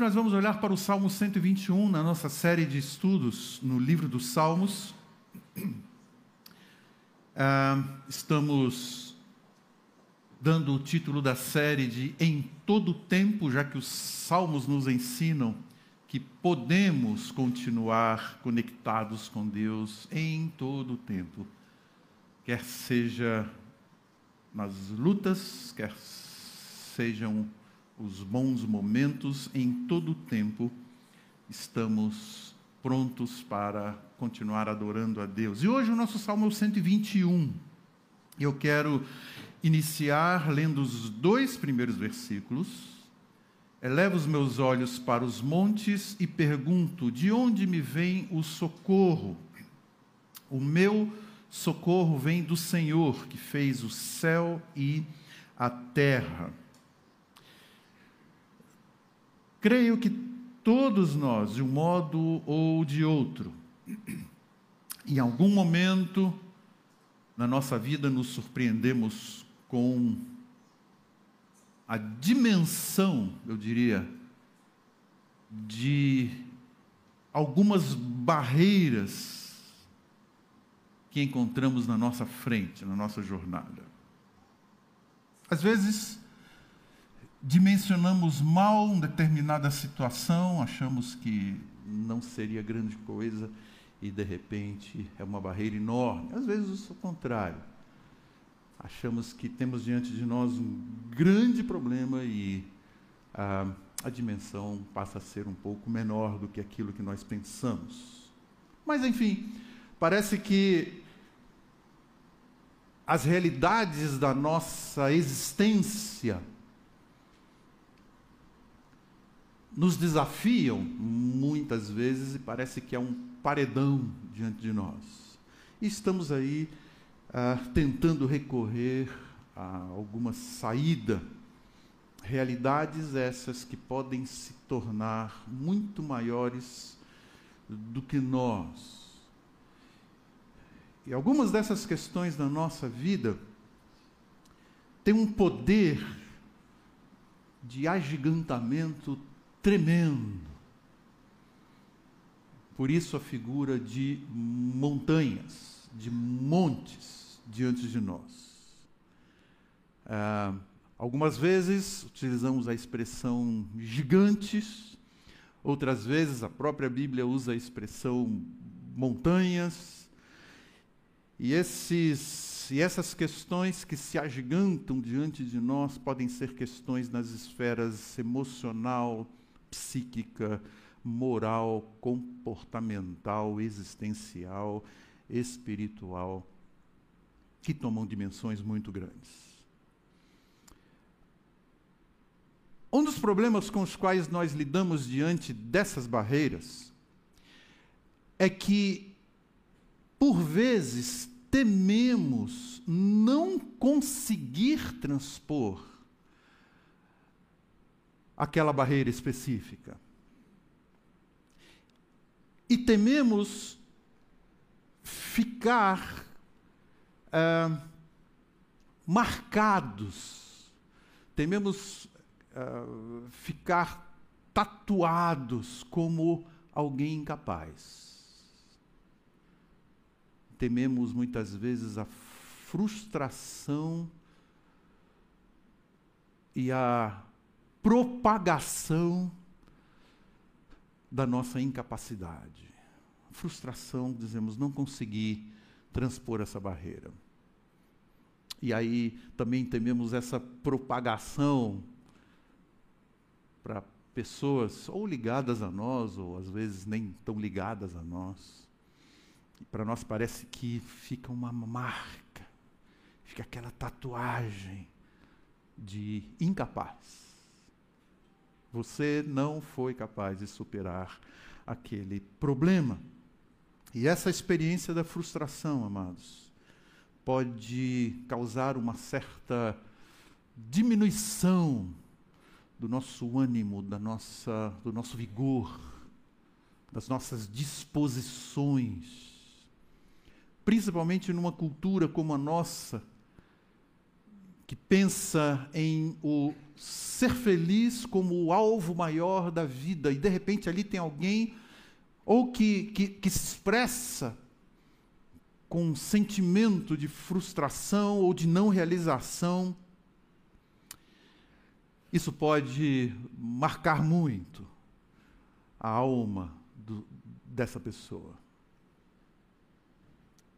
nós vamos olhar para o Salmo 121, na nossa série de estudos no livro dos Salmos. Estamos dando o título da série de Em Todo Tempo, já que os Salmos nos ensinam que podemos continuar conectados com Deus em todo o tempo. Quer seja nas lutas, quer sejam os bons momentos, em todo o tempo estamos prontos para continuar adorando a Deus. E hoje o nosso Salmo é o 121. Eu quero iniciar lendo os dois primeiros versículos. Elevo os meus olhos para os montes e pergunto, de onde me vem o socorro? O meu socorro vem do Senhor, que fez o céu e a terra. Creio que todos nós, de um modo ou de outro, em algum momento na nossa vida nos surpreendemos com a dimensão, eu diria, de algumas barreiras que encontramos na nossa frente, na nossa jornada. Às vezes dimensionamos mal uma determinada situação, achamos que não seria grande coisa e, de repente, é uma barreira enorme. Às vezes, o contrário. Achamos que temos diante de nós um grande problema e a dimensão passa a ser um pouco menor do que aquilo que nós pensamos. Mas, enfim, parece que as realidades da nossa existência nos desafiam muitas vezes e parece que é um paredão diante de nós. E estamos aí tentando recorrer a alguma saída. Realidades essas que podem se tornar muito maiores do que nós. E algumas dessas questões na nossa vida têm um poder de agigantamento tremendo. Por isso a figura de montanhas, de montes diante de nós. Algumas vezes utilizamos a expressão gigantes, outras vezes a própria Bíblia usa a expressão montanhas. E essas questões que se agigantam diante de nós podem ser questões nas esferas emocional, psíquica, moral, comportamental, existencial, espiritual, que tomam dimensões muito grandes. Um dos problemas com os quais nós lidamos diante dessas barreiras é que, por vezes, tememos não conseguir transpor aquela barreira específica. E tememos ficar marcados, tememos ficar tatuados como alguém incapaz. Tememos muitas vezes a frustração e a propagação da nossa incapacidade. Frustração, dizemos, não consegui transpor essa barreira. E aí também tememos essa propagação para pessoas ou ligadas a nós, ou às vezes nem tão ligadas a nós. E para nós parece que fica uma marca, fica aquela tatuagem de incapaz. Você não foi capaz de superar aquele problema. E essa experiência da frustração, amados, pode causar uma certa diminuição do nosso ânimo, do nosso vigor, das nossas disposições. Principalmente numa cultura como a nossa, que pensa em o ser feliz como o alvo maior da vida, e de repente ali tem alguém ou que se expressa com um sentimento de frustração ou de não realização, isso pode marcar muito a alma dessa pessoa.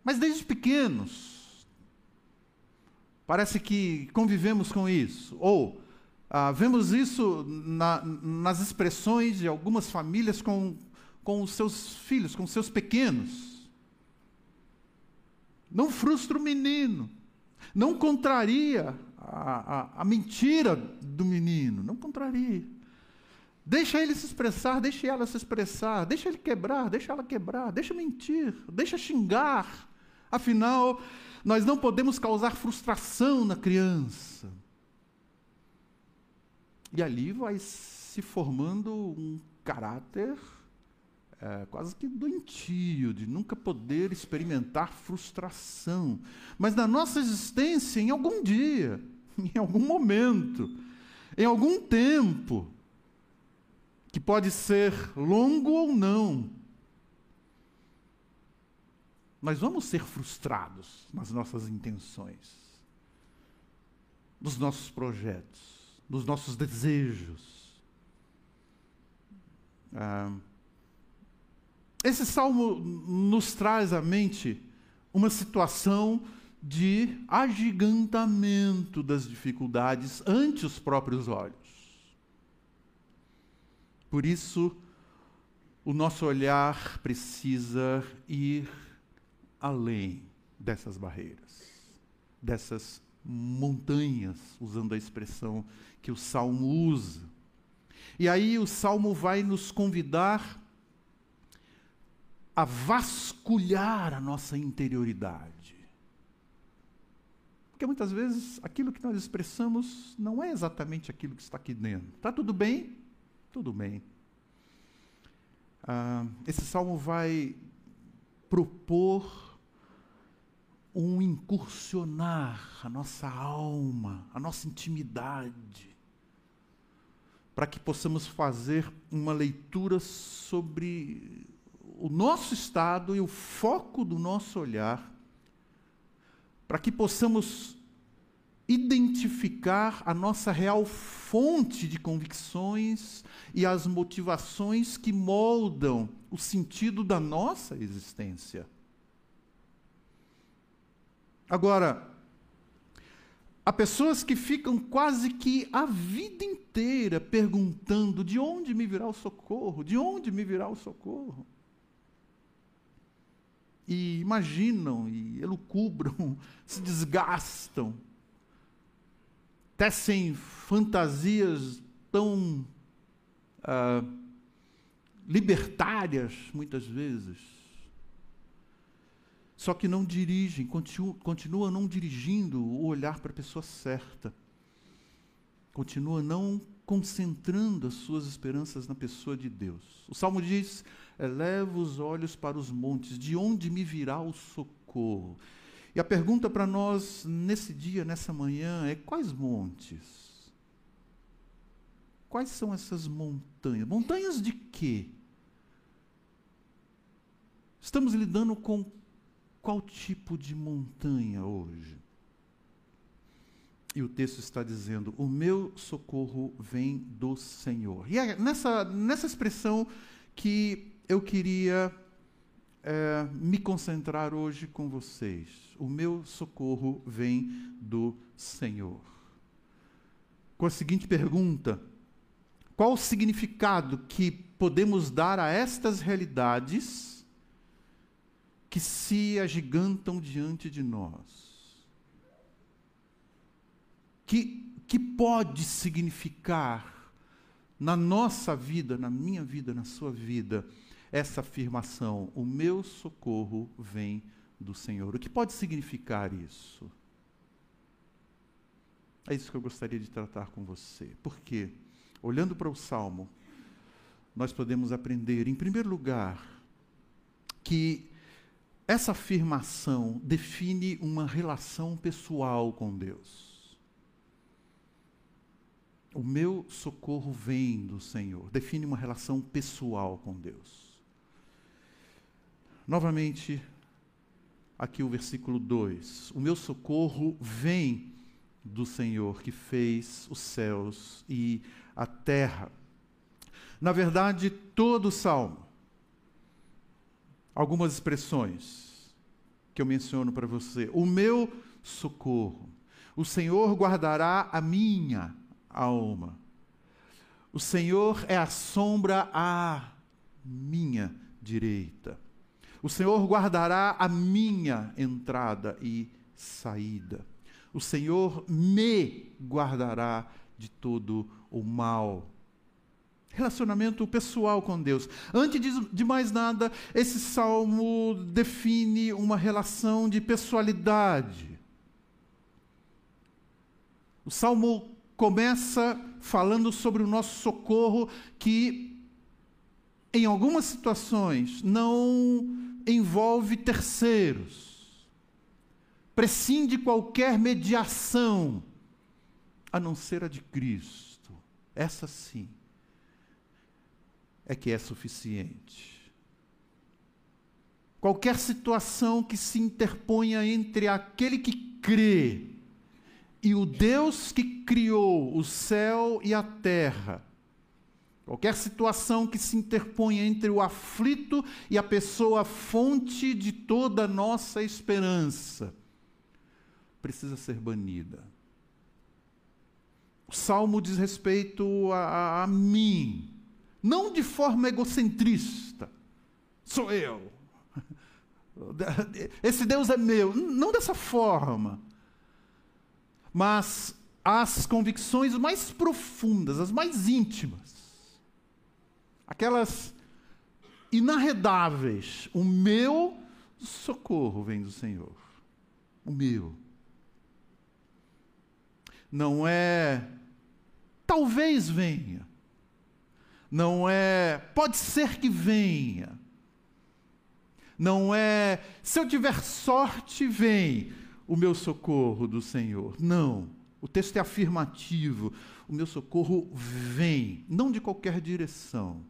Mas desde pequenos, parece que convivemos com isso, ou vemos isso nas expressões de algumas famílias com os seus filhos, com os seus pequenos. Não frustra o menino, não contraria a mentira do menino, não contraria. Deixa ele se expressar, deixa ela se expressar, deixa ele quebrar, deixa ela quebrar, deixa mentir, deixa xingar. Afinal, nós não podemos causar frustração na criança. E ali vai se formando um caráter quase que doentio, de nunca poder experimentar frustração. Mas na nossa existência, em algum dia, em algum momento, em algum tempo, que pode ser longo ou não, nós vamos ser frustrados nas nossas intenções, nos nossos projetos, nos nossos desejos. Esse salmo nos traz à mente uma situação de agigantamento das dificuldades ante os próprios olhos. Por isso, o nosso olhar precisa ir além dessas barreiras, dessas montanhas, usando a expressão que o Salmo usa. E aí o Salmo vai nos convidar a vasculhar a nossa interioridade. Porque muitas vezes aquilo que nós expressamos não é exatamente aquilo que está aqui dentro. Está tudo bem? Tudo bem. Esse salmo vai propor um incursionar a nossa alma, a nossa intimidade, para que possamos fazer uma leitura sobre o nosso estado e o foco do nosso olhar, para que possamos identificar a nossa real fonte de convicções e as motivações que moldam o sentido da nossa existência. Agora, há pessoas que ficam quase que a vida inteira perguntando: de onde me virá o socorro? De onde me virá o socorro? E imaginam, e elucubram, se desgastam, tecem fantasias tão libertárias, muitas vezes. Só que não dirigem, continua não dirigindo o olhar para a pessoa certa. Continua não concentrando as suas esperanças na pessoa de Deus. O Salmo diz: eleva os olhos para os montes, de onde me virá o socorro? E a pergunta para nós, nesse dia, nessa manhã, é: quais montes? Quais são essas montanhas? Montanhas de quê? Estamos lidando com qual tipo de montanha hoje? E o texto está dizendo: o meu socorro vem do Senhor. E é nessa expressão que eu queria me concentrar hoje com vocês. O meu socorro vem do Senhor. Com a seguinte pergunta: qual o significado que podemos dar a estas realidades que se agigantam diante de nós? Que pode significar na nossa vida, na minha vida, na sua vida, essa afirmação: o meu socorro vem do Senhor? O que pode significar isso? É isso que eu gostaria de tratar com você. Por quê? Olhando para o Salmo, nós podemos aprender, em primeiro lugar, que essa afirmação define uma relação pessoal com Deus. O meu socorro vem do Senhor. Define uma relação pessoal com Deus. Novamente, aqui o versículo 2. O meu socorro vem do Senhor, que fez os céus e a terra. Na verdade, todo o salmo, algumas expressões que eu menciono para você. O meu socorro. O Senhor guardará a minha alma. O Senhor é a sombra à minha direita. O Senhor guardará a minha entrada e saída. O Senhor me guardará de todo o mal. Relacionamento pessoal com Deus. Antes de mais nada, esse salmo define uma relação de pessoalidade. O salmo começa falando sobre o nosso socorro, que em algumas situações não envolve terceiros, prescinde qualquer mediação, a não ser a de Cristo. Essa sim é que é suficiente. Qualquer situação que se interponha entre aquele que crê e o Deus que criou o céu e a terra, qualquer situação que se interponha entre o aflito e a pessoa fonte de toda a nossa esperança, precisa ser banida. O salmo diz respeito a mim, não de forma egocentrista. Sou eu. Esse Deus é meu. Não dessa forma. Mas as convicções mais profundas, as mais íntimas, aquelas inarredáveis. O meu socorro vem do Senhor. O meu. Não é talvez venha. Não é pode ser que venha. Não é se eu tiver sorte, vem o meu socorro do Senhor. Não. O texto é afirmativo. O meu socorro vem, não de qualquer direção,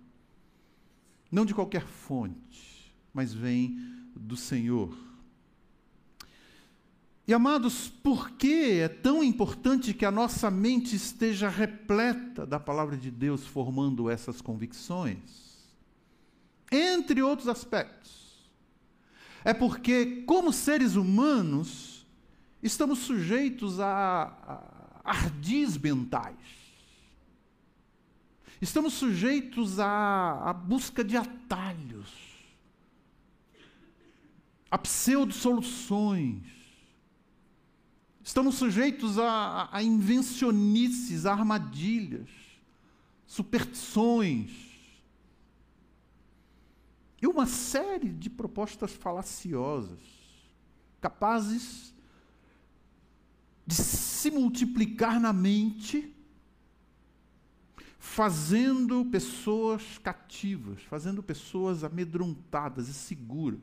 não de qualquer fonte, mas vem do Senhor. E, amados, por que é tão importante que a nossa mente esteja repleta da palavra de Deus, formando essas convicções? Entre outros aspectos. É porque, como seres humanos, estamos sujeitos a ardis mentais. Estamos sujeitos à busca de atalhos, a pseudo-soluções. Estamos sujeitos a invencionices, a armadilhas, superstições. E uma série de propostas falaciosas, capazes de se multiplicar na mente, fazendo pessoas cativas, fazendo pessoas amedrontadas e seguras,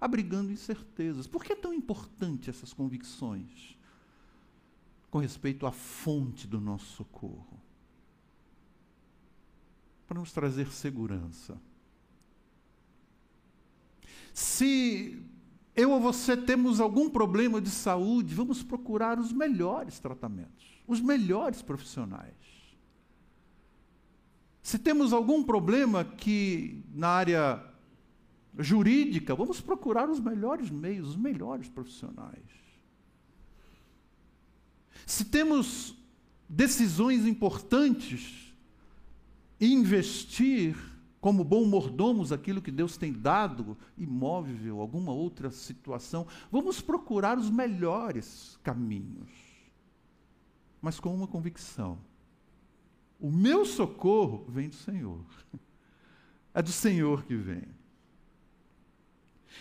abrigando incertezas. Por que é tão importante essas convicções com respeito à fonte do nosso socorro? Para nos trazer segurança. Se eu ou você temos algum problema de saúde, vamos procurar os melhores tratamentos, os melhores profissionais. Se temos algum problema que na área jurídica, vamos procurar os melhores meios, os melhores profissionais. Se temos decisões importantes, investir como bom mordomos aquilo que Deus tem dado, imóvel, alguma outra situação, vamos procurar os melhores caminhos, mas com uma convicção. O meu socorro vem do Senhor. É do Senhor que vem.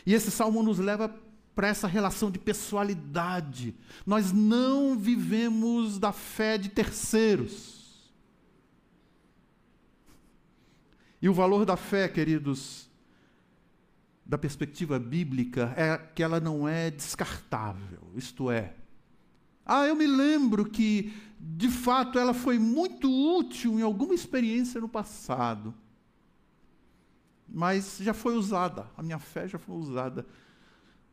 E esse salmo nos leva para essa relação de pessoalidade. Nós não vivemos da fé de terceiros. E o valor da fé, queridos, da perspectiva bíblica, é que ela não é descartável. Isto é, eu me lembro que de fato, ela foi muito útil em alguma experiência no passado. Mas já foi usada, a minha fé já foi usada,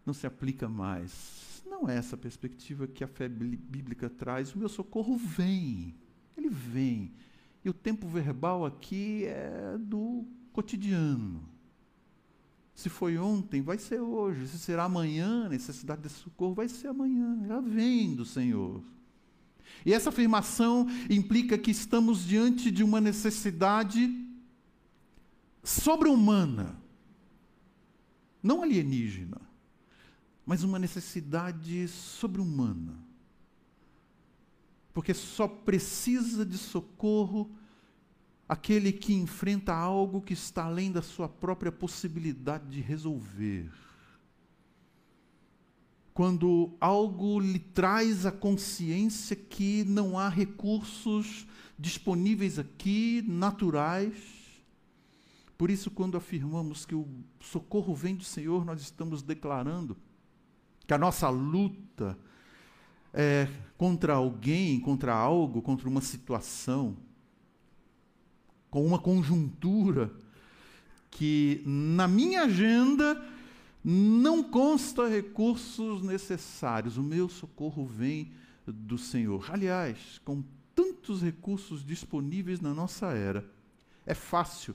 não se aplica mais. Não é essa a perspectiva que a fé bíblica traz. O meu socorro vem, ele vem. E o tempo verbal aqui é do cotidiano. Se foi ontem, vai ser hoje. Se será amanhã, a necessidade desse socorro vai ser amanhã. Ela vem do Senhor. E essa afirmação implica que estamos diante de uma necessidade sobre-humana, não alienígena, mas uma necessidade sobre-humana. Porque só precisa de socorro aquele que enfrenta algo que está além da sua própria possibilidade de resolver. Quando algo lhe traz a consciência que não há recursos disponíveis aqui, naturais. Por isso, quando afirmamos que o socorro vem do Senhor, nós estamos declarando que a nossa luta é contra alguém, contra algo, contra uma situação, com uma conjuntura que, na minha agenda, não consta recursos necessários. O meu socorro vem do Senhor. Aliás, com tantos recursos disponíveis na nossa era, é fácil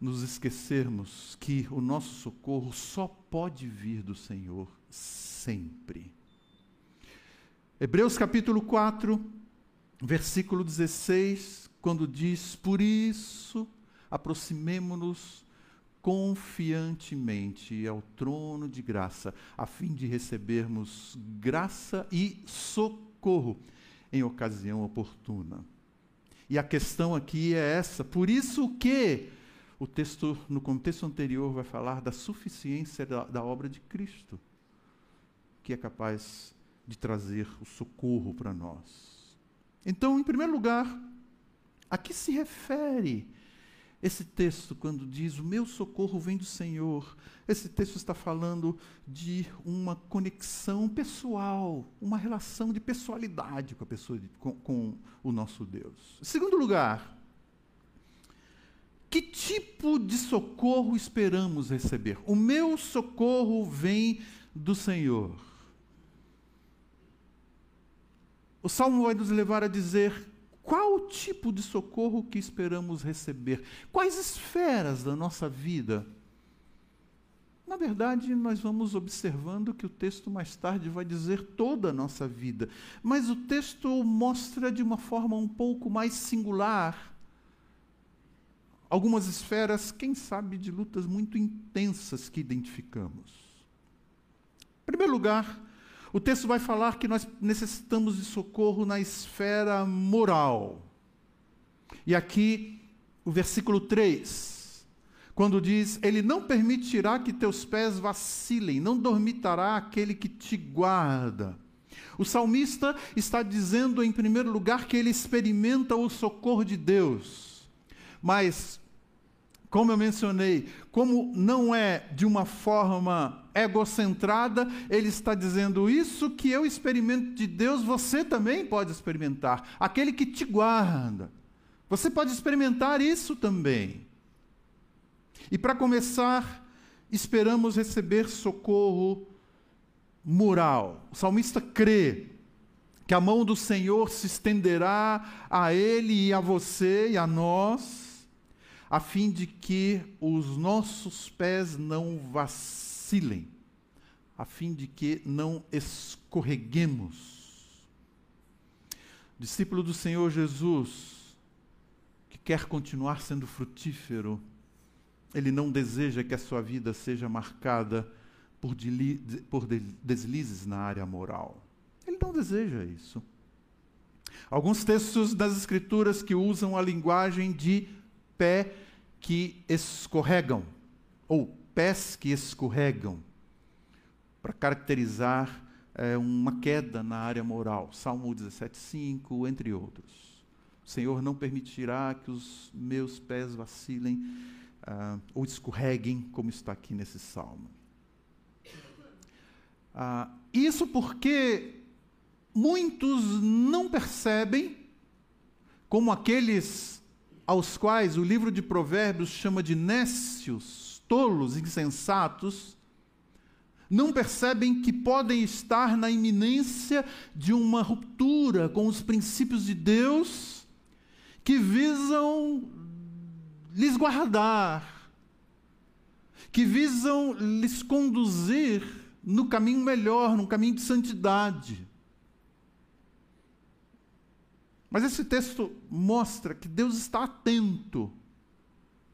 nos esquecermos que o nosso socorro só pode vir do Senhor sempre. Hebreus capítulo 4, versículo 16, quando diz: por isso aproximemo-nos confiantemente ao trono de graça, a fim de recebermos graça e socorro em ocasião oportuna. E a questão aqui é essa: por isso que o texto, no contexto anterior, vai falar da suficiência da obra de Cristo, que é capaz de trazer o socorro para nós. Então, em primeiro lugar, a que se refere esse texto quando diz o meu socorro vem do Senhor? Esse texto está falando de uma conexão pessoal, uma relação de pessoalidade com a pessoa, com o nosso Deus. Em segundo lugar, que tipo de socorro esperamos receber? O meu socorro vem do Senhor. O Salmo vai nos levar a dizer qual o tipo de socorro que esperamos receber. Quais esferas da nossa vida? Na verdade, nós vamos observando que o texto mais tarde vai dizer toda a nossa vida. Mas o texto mostra de uma forma um pouco mais singular algumas esferas, quem sabe, de lutas muito intensas que identificamos. Em primeiro lugar, o texto vai falar que nós necessitamos de socorro na esfera moral. E aqui, o versículo 3, quando diz: ele não permitirá que teus pés vacilem, não dormitará aquele que te guarda. O salmista está dizendo, em primeiro lugar, que ele experimenta o socorro de Deus. Mas, como eu mencionei, como não é de uma forma egocentrada, ele está dizendo: isso que eu experimento de Deus, você também pode experimentar. Aquele que te guarda, você pode experimentar isso também. E para começar, esperamos receber socorro moral. O salmista crê que a mão do Senhor se estenderá a ele e a você e a nós, a fim de que os nossos pés não vacilem, a fim de que não escorreguemos. O discípulo do Senhor Jesus, que quer continuar sendo frutífero, ele não deseja que a sua vida seja marcada por deslizes na área moral. Ele não deseja isso. Alguns textos das Escrituras que usam a linguagem de pé que escorregam, ou pés que escorregam, para caracterizar uma queda na área moral. Salmo 17,5, entre outros. O Senhor não permitirá que os meus pés vacilem ou escorreguem, como está aqui nesse salmo. Isso porque muitos não percebem, como aqueles aos quais o livro de Provérbios chama de nécios, tolos, insensatos, não percebem que podem estar na iminência de uma ruptura com os princípios de Deus que visam lhes guardar, que visam lhes conduzir no caminho melhor, no caminho de santidade. Mas esse texto mostra que Deus está atento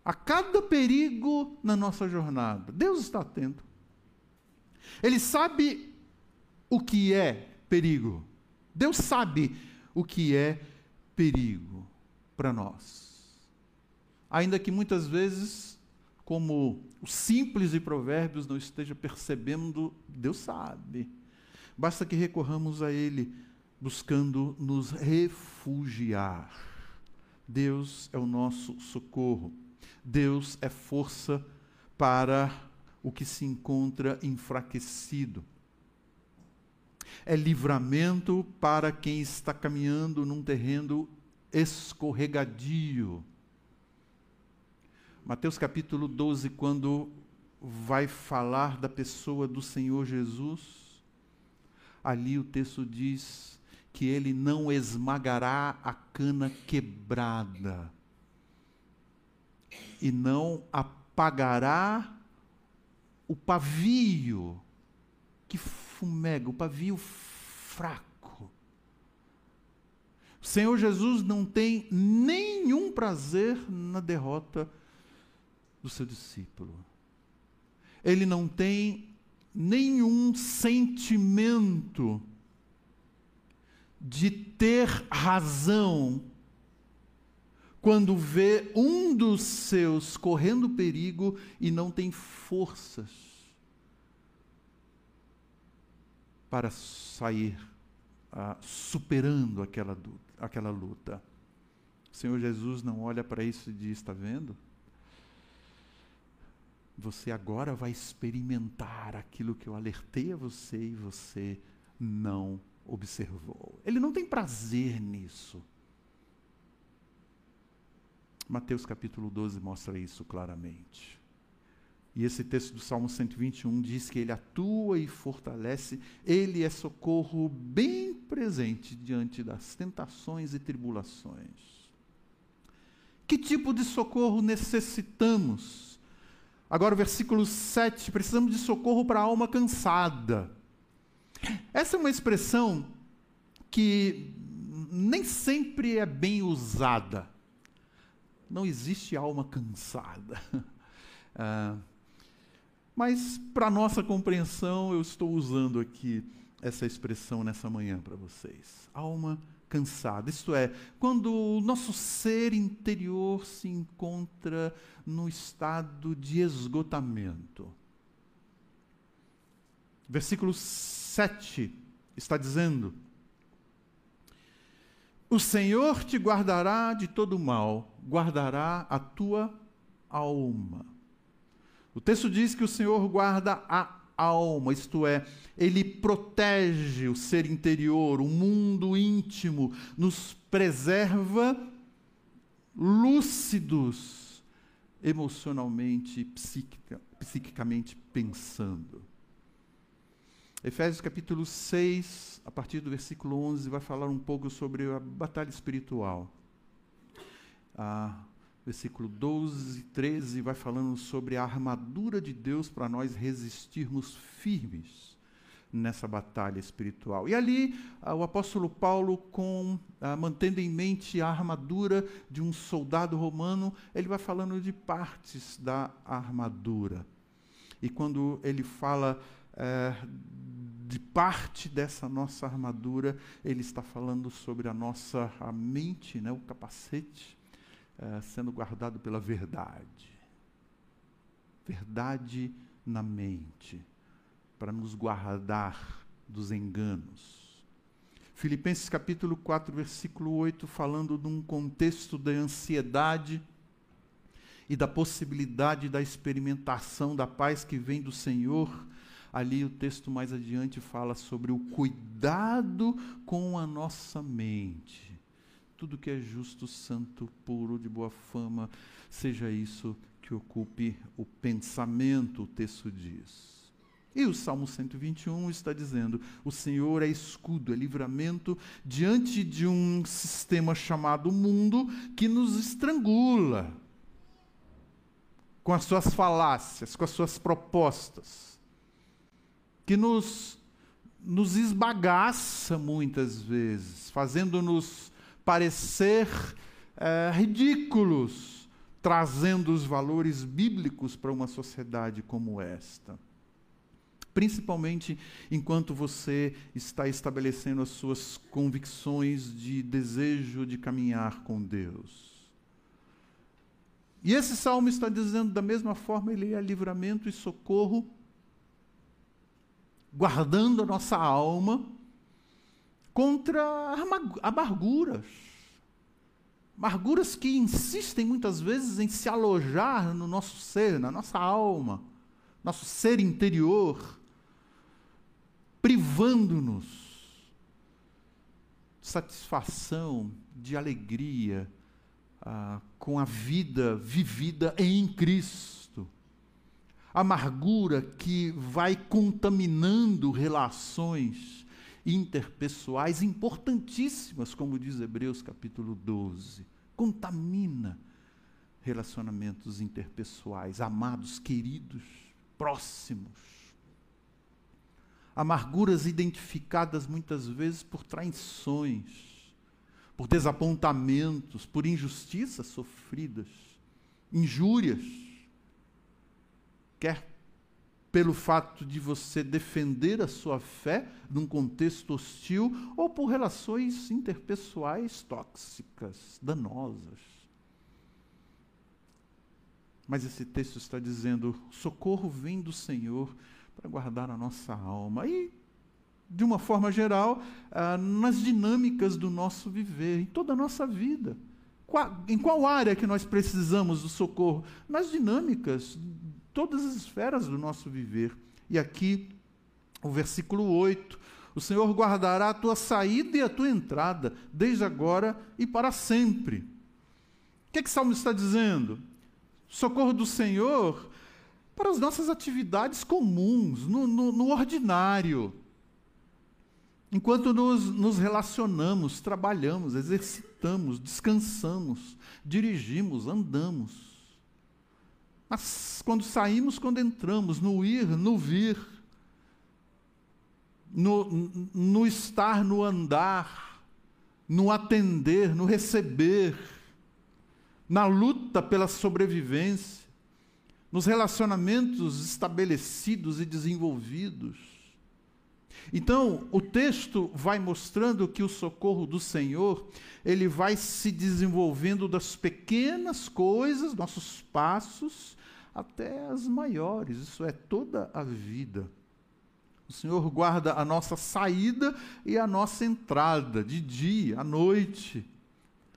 a cada perigo na nossa jornada. Deus está atento. Ele sabe o que é perigo. Deus sabe o que é perigo para nós. Ainda que muitas vezes, como o simples de Provérbios não esteja percebendo, Deus sabe. Basta que recorramos a Ele, buscando nos refugiar. Deus é o nosso socorro. Deus é força para o que se encontra enfraquecido. É livramento para quem está caminhando num terreno escorregadio. Mateus capítulo 12, quando vai falar da pessoa do Senhor Jesus, ali o texto diz que ele não esmagará a cana quebrada e não apagará o pavio que fumega, o pavio fraco. O Senhor Jesus não tem nenhum prazer na derrota do seu discípulo. Ele não tem nenhum sentimento de ter razão quando vê um dos seus correndo perigo e não tem forças para sair superando aquela luta. O Senhor Jesus não olha para isso e diz: está vendo? Você agora vai experimentar aquilo que eu alertei a você e você não observou. Ele não tem prazer nisso. Mateus capítulo 12 mostra isso claramente. E esse texto do Salmo 121 diz que ele atua e fortalece, ele é socorro bem presente diante das tentações e tribulações. Que tipo de socorro necessitamos? Agora o versículo 7, precisamos de socorro para a alma cansada. Essa é uma expressão que nem sempre é bem usada. Não existe alma cansada. Mas, para nossa compreensão, eu estou usando aqui essa expressão nessa manhã para vocês. Alma cansada. Isto é, quando o nosso ser interior se encontra num estado de esgotamento. Versículo 7 está dizendo: o Senhor te guardará de todo mal, guardará a tua alma. O texto diz que o Senhor guarda a alma, isto é, Ele protege o ser interior, o mundo íntimo, nos preserva lúcidos, emocionalmente, psiquicamente pensando. Efésios capítulo 6, a partir do versículo 11, vai falar um pouco sobre a batalha espiritual. Versículo 12 e 13 vai falando sobre a armadura de Deus para nós resistirmos firmes nessa batalha espiritual. E ali o apóstolo Paulo, mantendo em mente a armadura de um soldado romano, ele vai falando de partes da armadura. E quando ele fala de parte dessa nossa armadura, ele está falando sobre a mente, né, o capacete, sendo guardado pela verdade. Verdade na mente, para nos guardar dos enganos. Filipenses capítulo 4, versículo 8, falando de um contexto de ansiedade e da possibilidade da experimentação da paz que vem do Senhor, ali o texto mais adiante fala sobre o cuidado com a nossa mente. Tudo que é justo, santo, puro, de boa fama, seja isso que ocupe o pensamento, o texto diz. E o Salmo 121 está dizendo, o Senhor é escudo, é livramento diante de um sistema chamado mundo que nos estrangula com as suas falácias, com as suas propostas, que nos esbagaça muitas vezes, fazendo-nos parecer ridículos, trazendo os valores bíblicos para uma sociedade como esta. Principalmente enquanto você está estabelecendo as suas convicções de desejo de caminhar com Deus. E esse salmo está dizendo, da mesma forma, ele é livramento e socorro, guardando a nossa alma contra amarguras. Amarguras que insistem muitas vezes em se alojar no nosso ser, na nossa alma, nosso ser interior, privando-nos de satisfação, de alegria com a vida vivida em Cristo. Amargura que vai contaminando relações interpessoais importantíssimas, como diz Hebreus capítulo 12. Contamina relacionamentos interpessoais, amados, queridos, próximos. Amarguras identificadas muitas vezes por traições, por desapontamentos, por injustiças sofridas, injúrias, quer pelo fato de você defender a sua fé num contexto hostil ou por relações interpessoais tóxicas, danosas. Mas esse texto está dizendo, socorro vem do Senhor, para guardar a nossa alma. E, de uma forma geral, nas dinâmicas do nosso viver, em toda a nossa vida. Em qual área que nós precisamos do socorro? Nas dinâmicas, todas as esferas do nosso viver. E aqui, o versículo 8, o Senhor guardará a tua saída e a tua entrada, desde agora e para sempre. O que é que o Salmo está dizendo? Socorro do Senhor para as nossas atividades comuns, no ordinário. Enquanto nos relacionamos, trabalhamos, exercitamos, descansamos, dirigimos, andamos. Mas quando saímos, quando entramos, no ir, no vir, no estar, no andar, no atender, no receber, na luta pela sobrevivência, nos relacionamentos estabelecidos e desenvolvidos. Então, o texto vai mostrando que o socorro do Senhor, ele vai se desenvolvendo das pequenas coisas, nossos passos, até as maiores, isso é toda a vida. O Senhor guarda a nossa saída e a nossa entrada, de dia, à noite,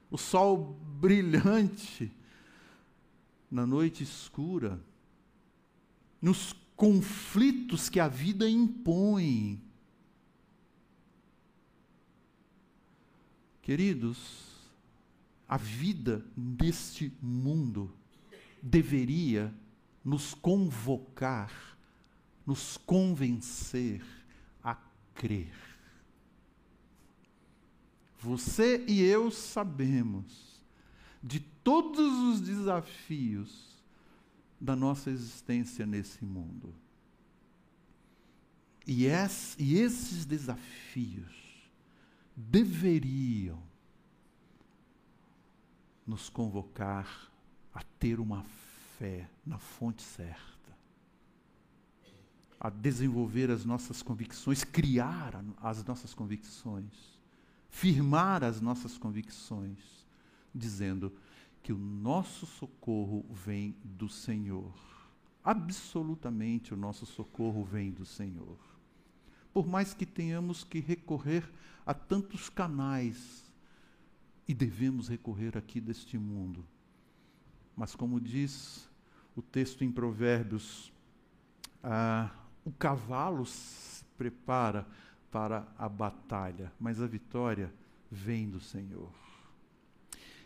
o sol brilhante, na noite escura, nos conflitos que a vida impõe. Queridos, a vida deste mundo deveria nos convocar, nos convencer a crer. Você e eu sabemos de todos os desafios da nossa existência nesse mundo. E esses desafios deveriam nos convocar a ter uma fé na fonte certa, a desenvolver as nossas convicções, criar as nossas convicções, firmar as nossas convicções, dizendo que o nosso socorro vem do Senhor. Absolutamente o nosso socorro vem do Senhor. Por mais que tenhamos que recorrer a tantos canais, e devemos recorrer aqui deste mundo. Mas como diz o texto em Provérbios, O cavalo se prepara para a batalha, mas a vitória vem do Senhor.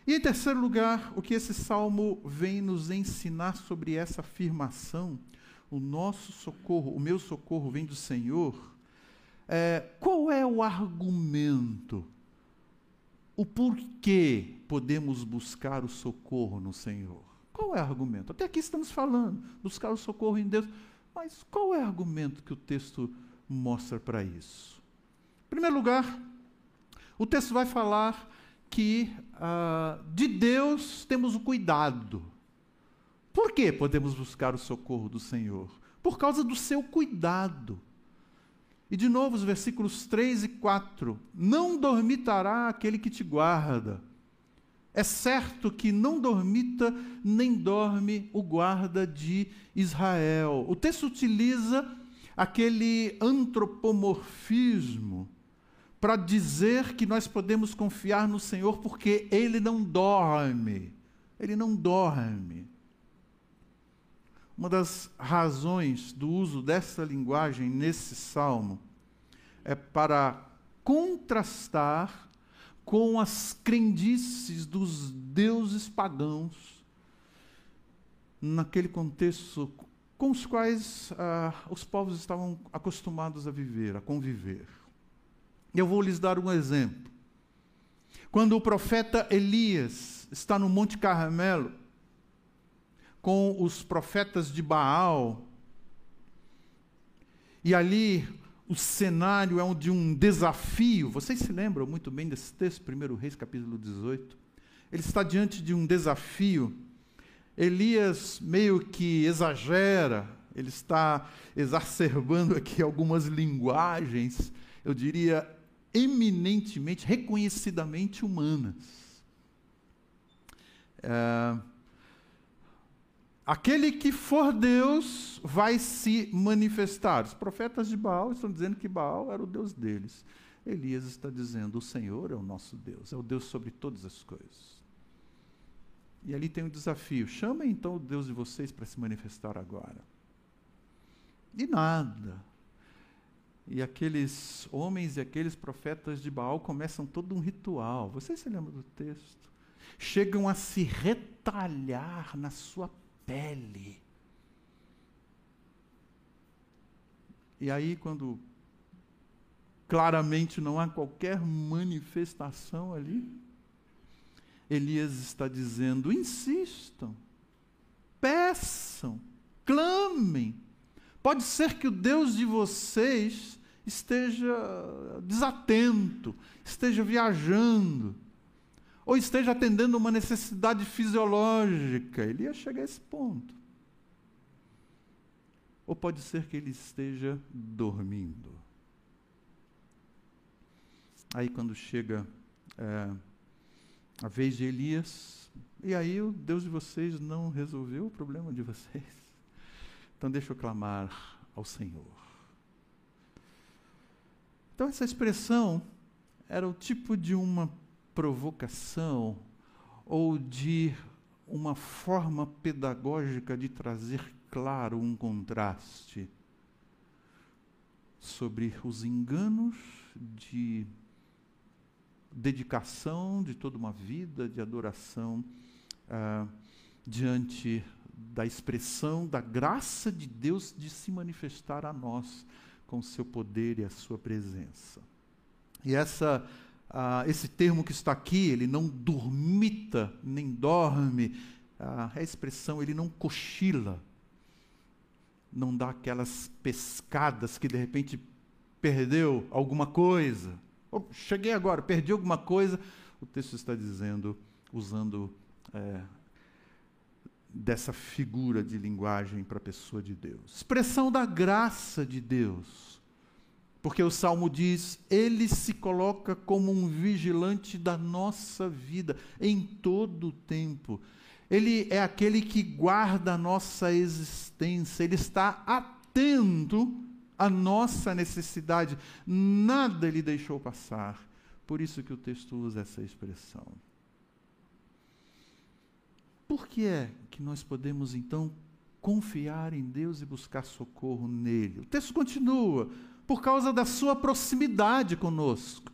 E em terceiro lugar, o que esse salmo vem nos ensinar sobre essa afirmação, o nosso socorro, o meu socorro vem do Senhor, qual é o argumento, o porquê podemos buscar o socorro no Senhor? Qual é o argumento? Até aqui estamos falando, buscar o socorro em Deus, mas qual é o argumento que o texto mostra para isso? Em primeiro lugar, o texto vai falar que de Deus temos o cuidado. Por que podemos buscar o socorro do Senhor? Por causa do seu cuidado. E de novo os versículos 3 e 4. Não dormitará aquele que te guarda. É certo que não dormita nem dorme o guarda de Israel. O texto utiliza aquele antropomorfismo para dizer que nós podemos confiar no Senhor porque Ele não dorme. Ele não dorme. Uma das razões do uso dessa linguagem nesse salmo é para contrastar com as crendices dos deuses pagãos, naquele contexto com os quais os povos estavam acostumados a viver, a conviver. Eu vou lhes dar um exemplo. Quando o profeta Elias está no Monte Carmelo, com os profetas de Baal, e ali o cenário é de um desafio, vocês se lembram muito bem desse texto, 1 Reis capítulo 18, ele está diante de um desafio, Elias meio que exagera, ele está exacerbando aqui algumas linguagens, eu diria, eminentemente, reconhecidamente humanas. Aquele que for Deus vai se manifestar. Os profetas de Baal estão dizendo que Baal era o Deus deles. Elias está dizendo, o Senhor é o nosso Deus, é o Deus sobre todas as coisas. E ali tem um desafio. Chamem então o Deus de vocês para se manifestar agora. E nada. E aqueles homens e aqueles profetas de Baal começam todo um ritual. Vocês se lembram do texto? Chegam a se retalhar na sua pele. E aí, quando claramente não há qualquer manifestação ali, Elias está dizendo, insistam, peçam, clamem. Pode ser que o Deus de vocês esteja desatento, esteja viajando, ou esteja atendendo uma necessidade fisiológica. Ele ia chegar a esse ponto. Ou pode ser que ele esteja dormindo. Aí quando chega a vez de Elias, e aí o Deus de vocês não resolveu o problema de vocês. Então, deixa eu clamar ao Senhor. Então, essa expressão era o tipo de uma provocação ou de uma forma pedagógica de trazer claro um contraste sobre os enganos de dedicação de toda uma vida, de adoração diante da expressão da graça de Deus de se manifestar a nós com o seu poder e a sua presença. E esse termo que está aqui, ele não dormita, nem dorme, é a expressão, ele não cochila, não dá aquelas pescadas que de repente perdeu alguma coisa. Oh, cheguei agora, perdi alguma coisa. O texto está dizendo, usando dessa figura de linguagem para a pessoa de Deus. Expressão da graça de Deus. Porque o Salmo diz, Ele se coloca como um vigilante da nossa vida, em todo o tempo. Ele é aquele que guarda a nossa existência, Ele está atento à nossa necessidade. Nada Ele deixou passar. Por isso que o texto usa essa expressão. Por que é que nós podemos, então, confiar em Deus e buscar socorro nele. O texto continua, por causa da sua proximidade conosco.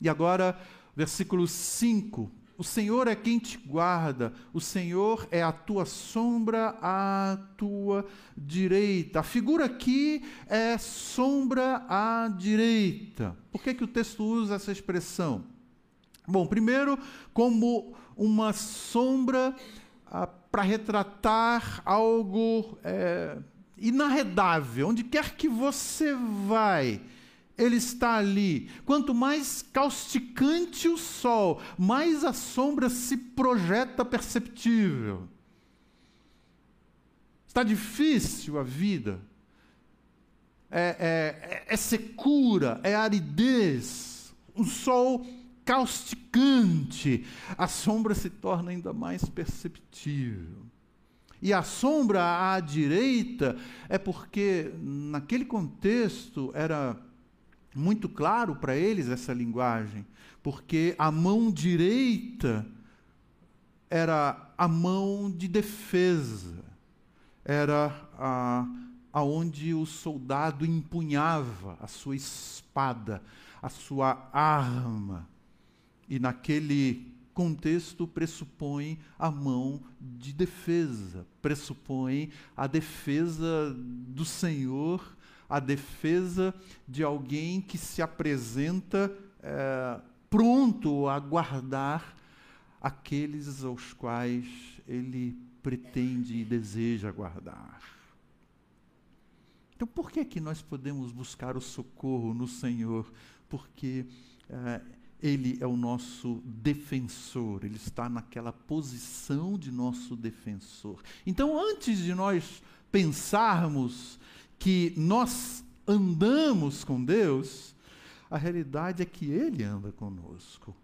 E agora, versículo 5, o Senhor é quem te guarda, o Senhor é a tua sombra à tua direita. A figura aqui é sombra à direita. Por que que o texto usa essa expressão? Bom, primeiro, como uma sombra para retratar algo inarredável. Onde quer que você vai, ele está ali. Quanto mais causticante o sol, mais a sombra se projeta perceptível. Está difícil a vida. É secura, é aridez. Um sol causticante. A sombra se torna ainda mais perceptível. E a sombra à direita é porque, naquele contexto, era muito claro para eles essa linguagem, porque a mão direita era a mão de defesa, era aonde o soldado empunhava a sua espada, a sua arma. E naquele contexto pressupõe a mão de defesa, pressupõe a defesa do Senhor, a defesa de alguém que se apresenta pronto a guardar aqueles aos quais ele pretende e deseja guardar. Então, por que é que nós podemos buscar o socorro no Senhor? Porque ele é o nosso defensor, ele está naquela posição de nosso defensor. Então, antes de nós pensarmos que nós andamos com Deus, a realidade é que Ele anda conosco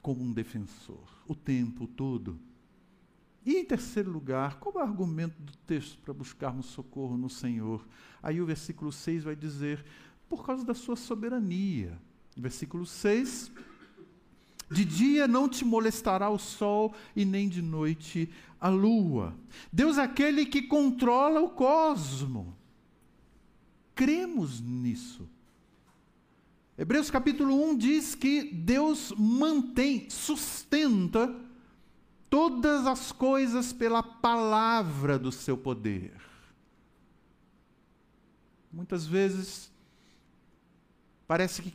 como um defensor, o tempo todo. E em terceiro lugar, qual é o argumento do texto para buscarmos socorro no Senhor? Aí o versículo 6 vai dizer, por causa da sua soberania. Versículo 6, de dia não te molestará o sol e nem de noite a lua. Deus é aquele que controla o cosmo. Cremos nisso. Hebreus capítulo 1 diz que Deus mantém, sustenta todas as coisas pela palavra do seu poder. Muitas vezes parece que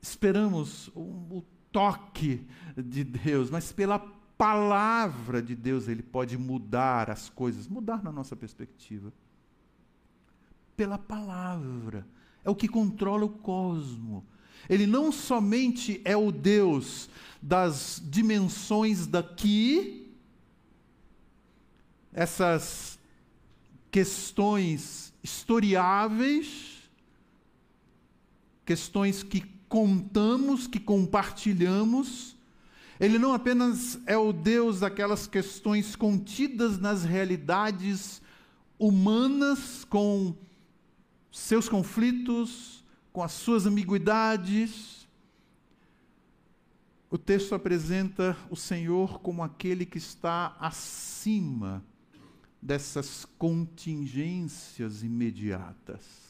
esperamos o toque de Deus, mas pela palavra de Deus ele pode mudar as coisas, mudar na nossa perspectiva. Pela palavra, é o que controla o cosmo. Ele não somente é o Deus das dimensões daqui, essas questões historiáveis, questões que contamos, que compartilhamos. Ele não apenas é o Deus daquelas questões contidas nas realidades humanas, com seus conflitos, com as suas ambiguidades. O texto apresenta o Senhor como aquele que está acima dessas contingências imediatas.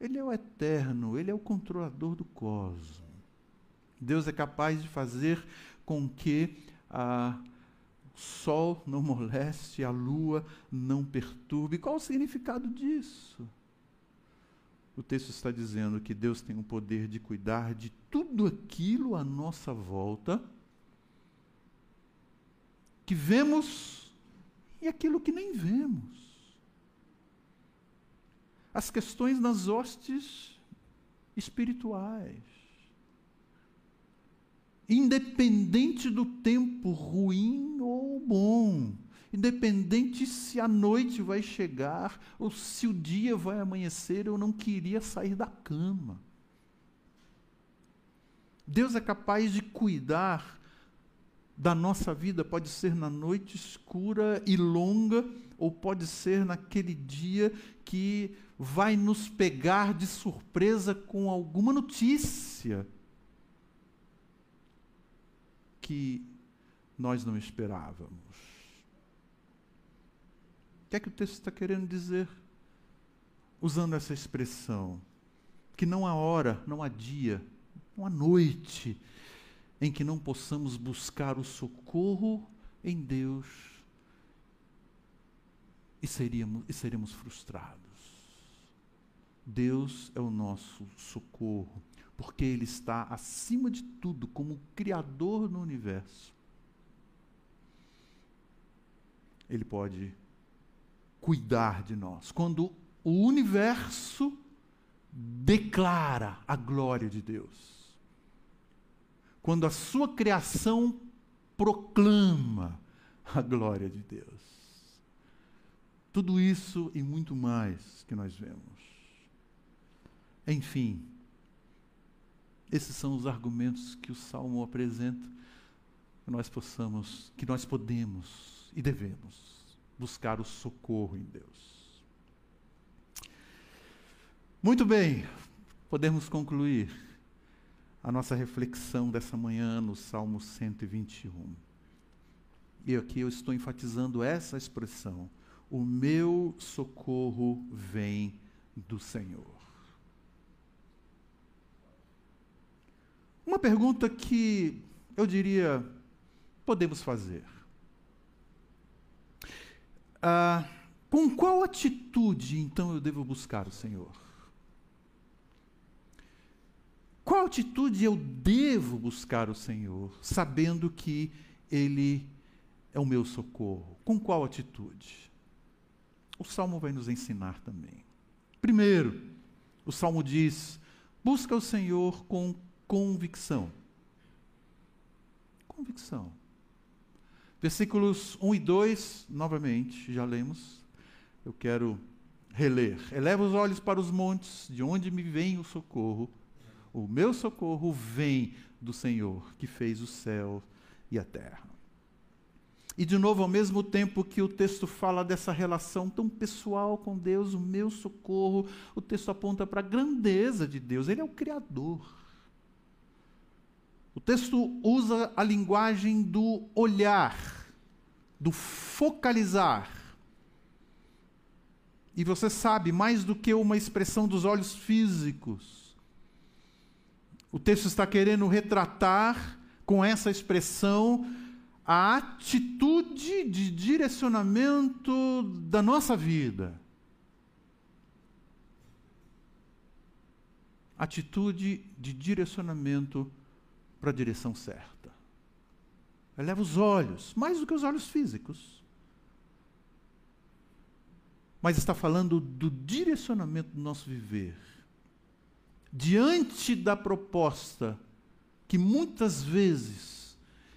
Ele é o eterno, ele é o controlador do cosmos. Deus é capaz de fazer com que o sol não moleste, a lua não perturbe. Qual o significado disso? O texto está dizendo que Deus tem o poder de cuidar de tudo aquilo à nossa volta, que vemos e aquilo que nem vemos. As questões nas hostes espirituais. Independente do tempo ruim ou bom, independente se a noite vai chegar ou se o dia vai amanhecer, eu não queria sair da cama. Deus é capaz de cuidar da nossa vida, pode ser na noite escura e longa, ou pode ser naquele dia que vai nos pegar de surpresa com alguma notícia que nós não esperávamos. que é que o texto está querendo dizer? Usando essa expressão, que não há hora, não há dia, não há noite, em que não possamos buscar o socorro em Deus e seremos frustrados. Deus é o nosso socorro, porque Ele está acima de tudo, como Criador no universo. Ele pode cuidar de nós. Quando o universo declara a glória de Deus, quando a sua criação proclama a glória de Deus, tudo isso e muito mais que nós vemos. Enfim, esses são os argumentos que o Salmo apresenta, que nós podemos e devemos buscar o socorro em Deus. Muito bem, podemos concluir a nossa reflexão dessa manhã no Salmo 121. E aqui eu estou enfatizando essa expressão: o meu socorro vem do Senhor. Uma pergunta que eu diria podemos fazer: com qual atitude então eu devo buscar o Senhor? Qual atitude eu devo buscar o Senhor, sabendo que Ele é o meu socorro? Com qual atitude? O Salmo vai nos ensinar também. Primeiro, o Salmo diz: busca o Senhor com convicção. Convicção. Versículos 1 e 2, novamente, já lemos. Eu quero reler. Eleva os olhos para os montes, de onde me vem o socorro. O meu socorro vem do Senhor, que fez o céu e a terra. E de novo, ao mesmo tempo que o texto fala dessa relação tão pessoal com Deus, o meu socorro, o texto aponta para a grandeza de Deus. Ele é o Criador. O texto usa a linguagem do olhar, do focalizar. E você sabe, mais do que uma expressão dos olhos físicos, o texto está querendo retratar com essa expressão a atitude de direcionamento da nossa vida. Atitude de direcionamento para a direção certa. Eleva os olhos, mais do que os olhos físicos. Mas está falando do direcionamento do nosso viver. Diante da proposta que muitas vezes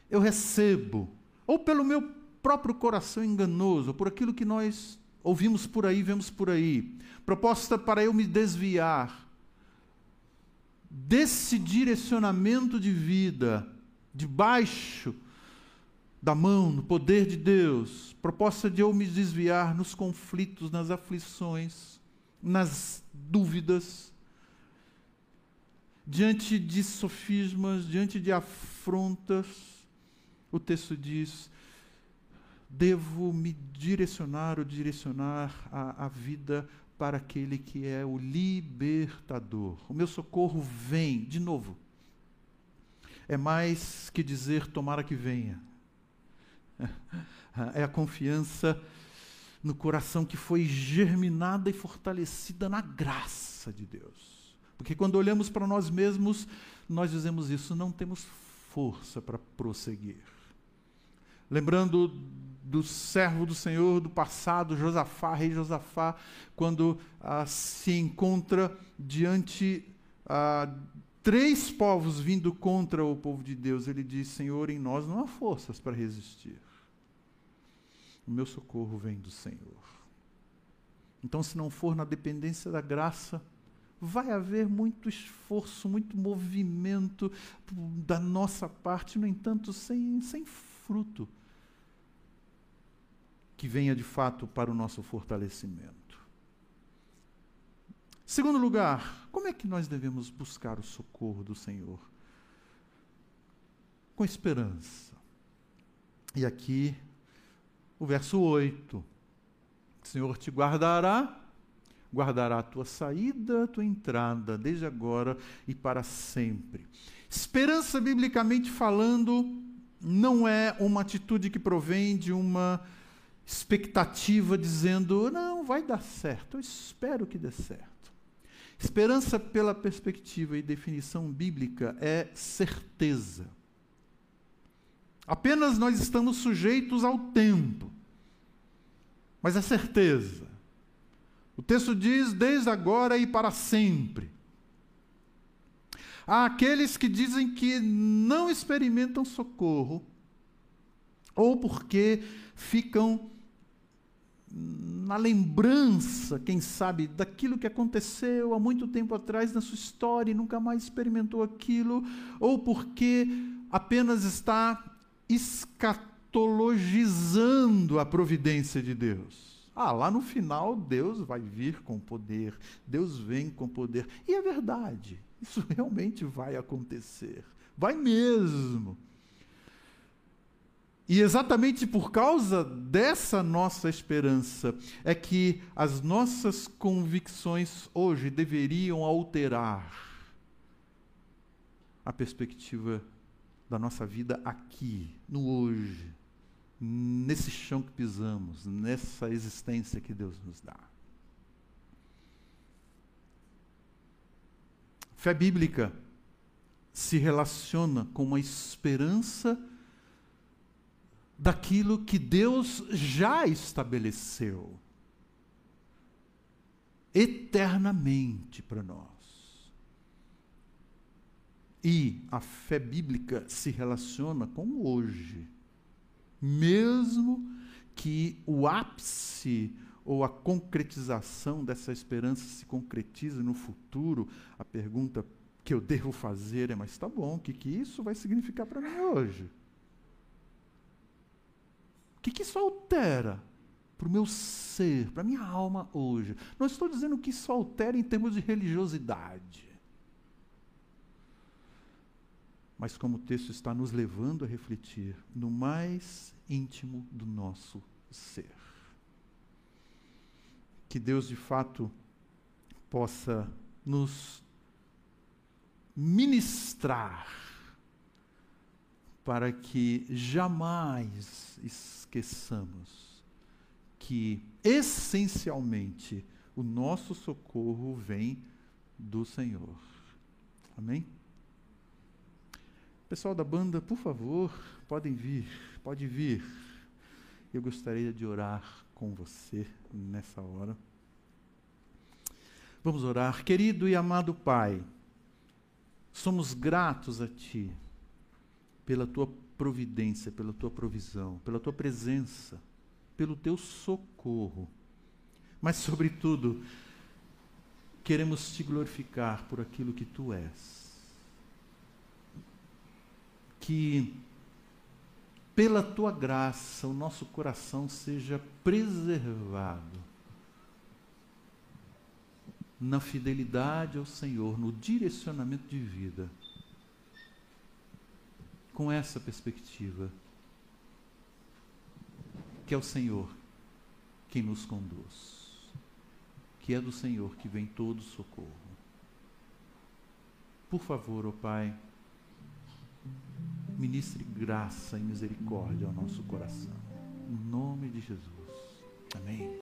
eu recebo, ou pelo meu próprio coração enganoso, ou por aquilo que nós ouvimos por aí, vemos por aí, proposta para eu me desviar desse direcionamento de vida, debaixo da mão, no poder de Deus, proposta de eu me desviar nos conflitos, nas aflições, nas dúvidas, diante de sofismas, diante de afrontas, o texto diz: devo me direcionar ou direcionar a vida para aquele que é o libertador. O meu socorro vem, de novo. É mais que dizer tomara que venha. É a confiança no coração que foi germinada e fortalecida na graça de Deus. Porque quando olhamos para nós mesmos, nós dizemos isso, não temos força para prosseguir. Lembrando do servo do Senhor do passado, Josafá, rei Josafá, quando se encontra diante três povos vindo contra o povo de Deus, ele diz: Senhor, em nós não há forças para resistir. O meu socorro vem do Senhor. Então, se não for na dependência da graça, vai haver muito esforço, muito movimento da nossa parte, no entanto, sem fruto que venha de fato para o nosso fortalecimento. Segundo lugar, como é que nós devemos buscar o socorro do Senhor? Com esperança. E aqui, o verso 8 O Senhor te guardará, guardará a tua saída, a tua entrada, desde agora e para sempre. Esperança, biblicamente falando, não é uma atitude que provém de uma expectativa dizendo, não, vai dar certo, eu espero que dê certo. Esperança, pela perspectiva e definição bíblica, é certeza. Apenas nós estamos sujeitos ao tempo, mas é certeza. O texto diz, desde agora e para sempre. Há aqueles que dizem que não experimentam socorro, ou porque ficam na lembrança, quem sabe, daquilo que aconteceu há muito tempo atrás na sua história e nunca mais experimentou aquilo, ou porque apenas está escatologizando a providência de Deus. Ah, lá no final Deus vai vir com poder, Deus vem com poder. E é verdade, isso realmente vai acontecer, vai mesmo. E exatamente por causa dessa nossa esperança é que as nossas convicções hoje deveriam alterar a perspectiva da nossa vida aqui, no hoje, nesse chão que pisamos, nessa existência que Deus nos dá. Fé bíblica se relaciona com uma esperança daquilo que Deus já estabeleceu eternamente para nós. E a fé bíblica se relaciona com o hoje, mesmo que o ápice ou a concretização dessa esperança se concretize no futuro. A pergunta que eu devo fazer é, mas tá bom, o que isso vai significar para mim hoje? O que isso altera para o meu ser, para a minha alma hoje? Não estou dizendo que isso altera em termos de religiosidade. Mas como o texto está nos levando a refletir no mais íntimo do nosso ser. Que Deus, de fato, possa nos ministrar, para que jamais esqueçamos que, essencialmente, o nosso socorro vem do Senhor. Amém? Pessoal da banda, por favor, podem vir, pode vir. Eu gostaria de orar com você nessa hora. Vamos orar. Querido e amado Pai, somos gratos a Ti pela Tua providência, pela Tua provisão, pela Tua presença, pelo Teu socorro. Mas, sobretudo, queremos Te glorificar por aquilo que Tu és. Que, pela Tua graça, o nosso coração seja preservado na fidelidade ao Senhor, no direcionamento de vida, com essa perspectiva, que é o Senhor quem nos conduz, que é do Senhor que vem todo socorro. Por favor, ó Pai, ministre graça e misericórdia ao nosso coração, em nome de Jesus. Amém.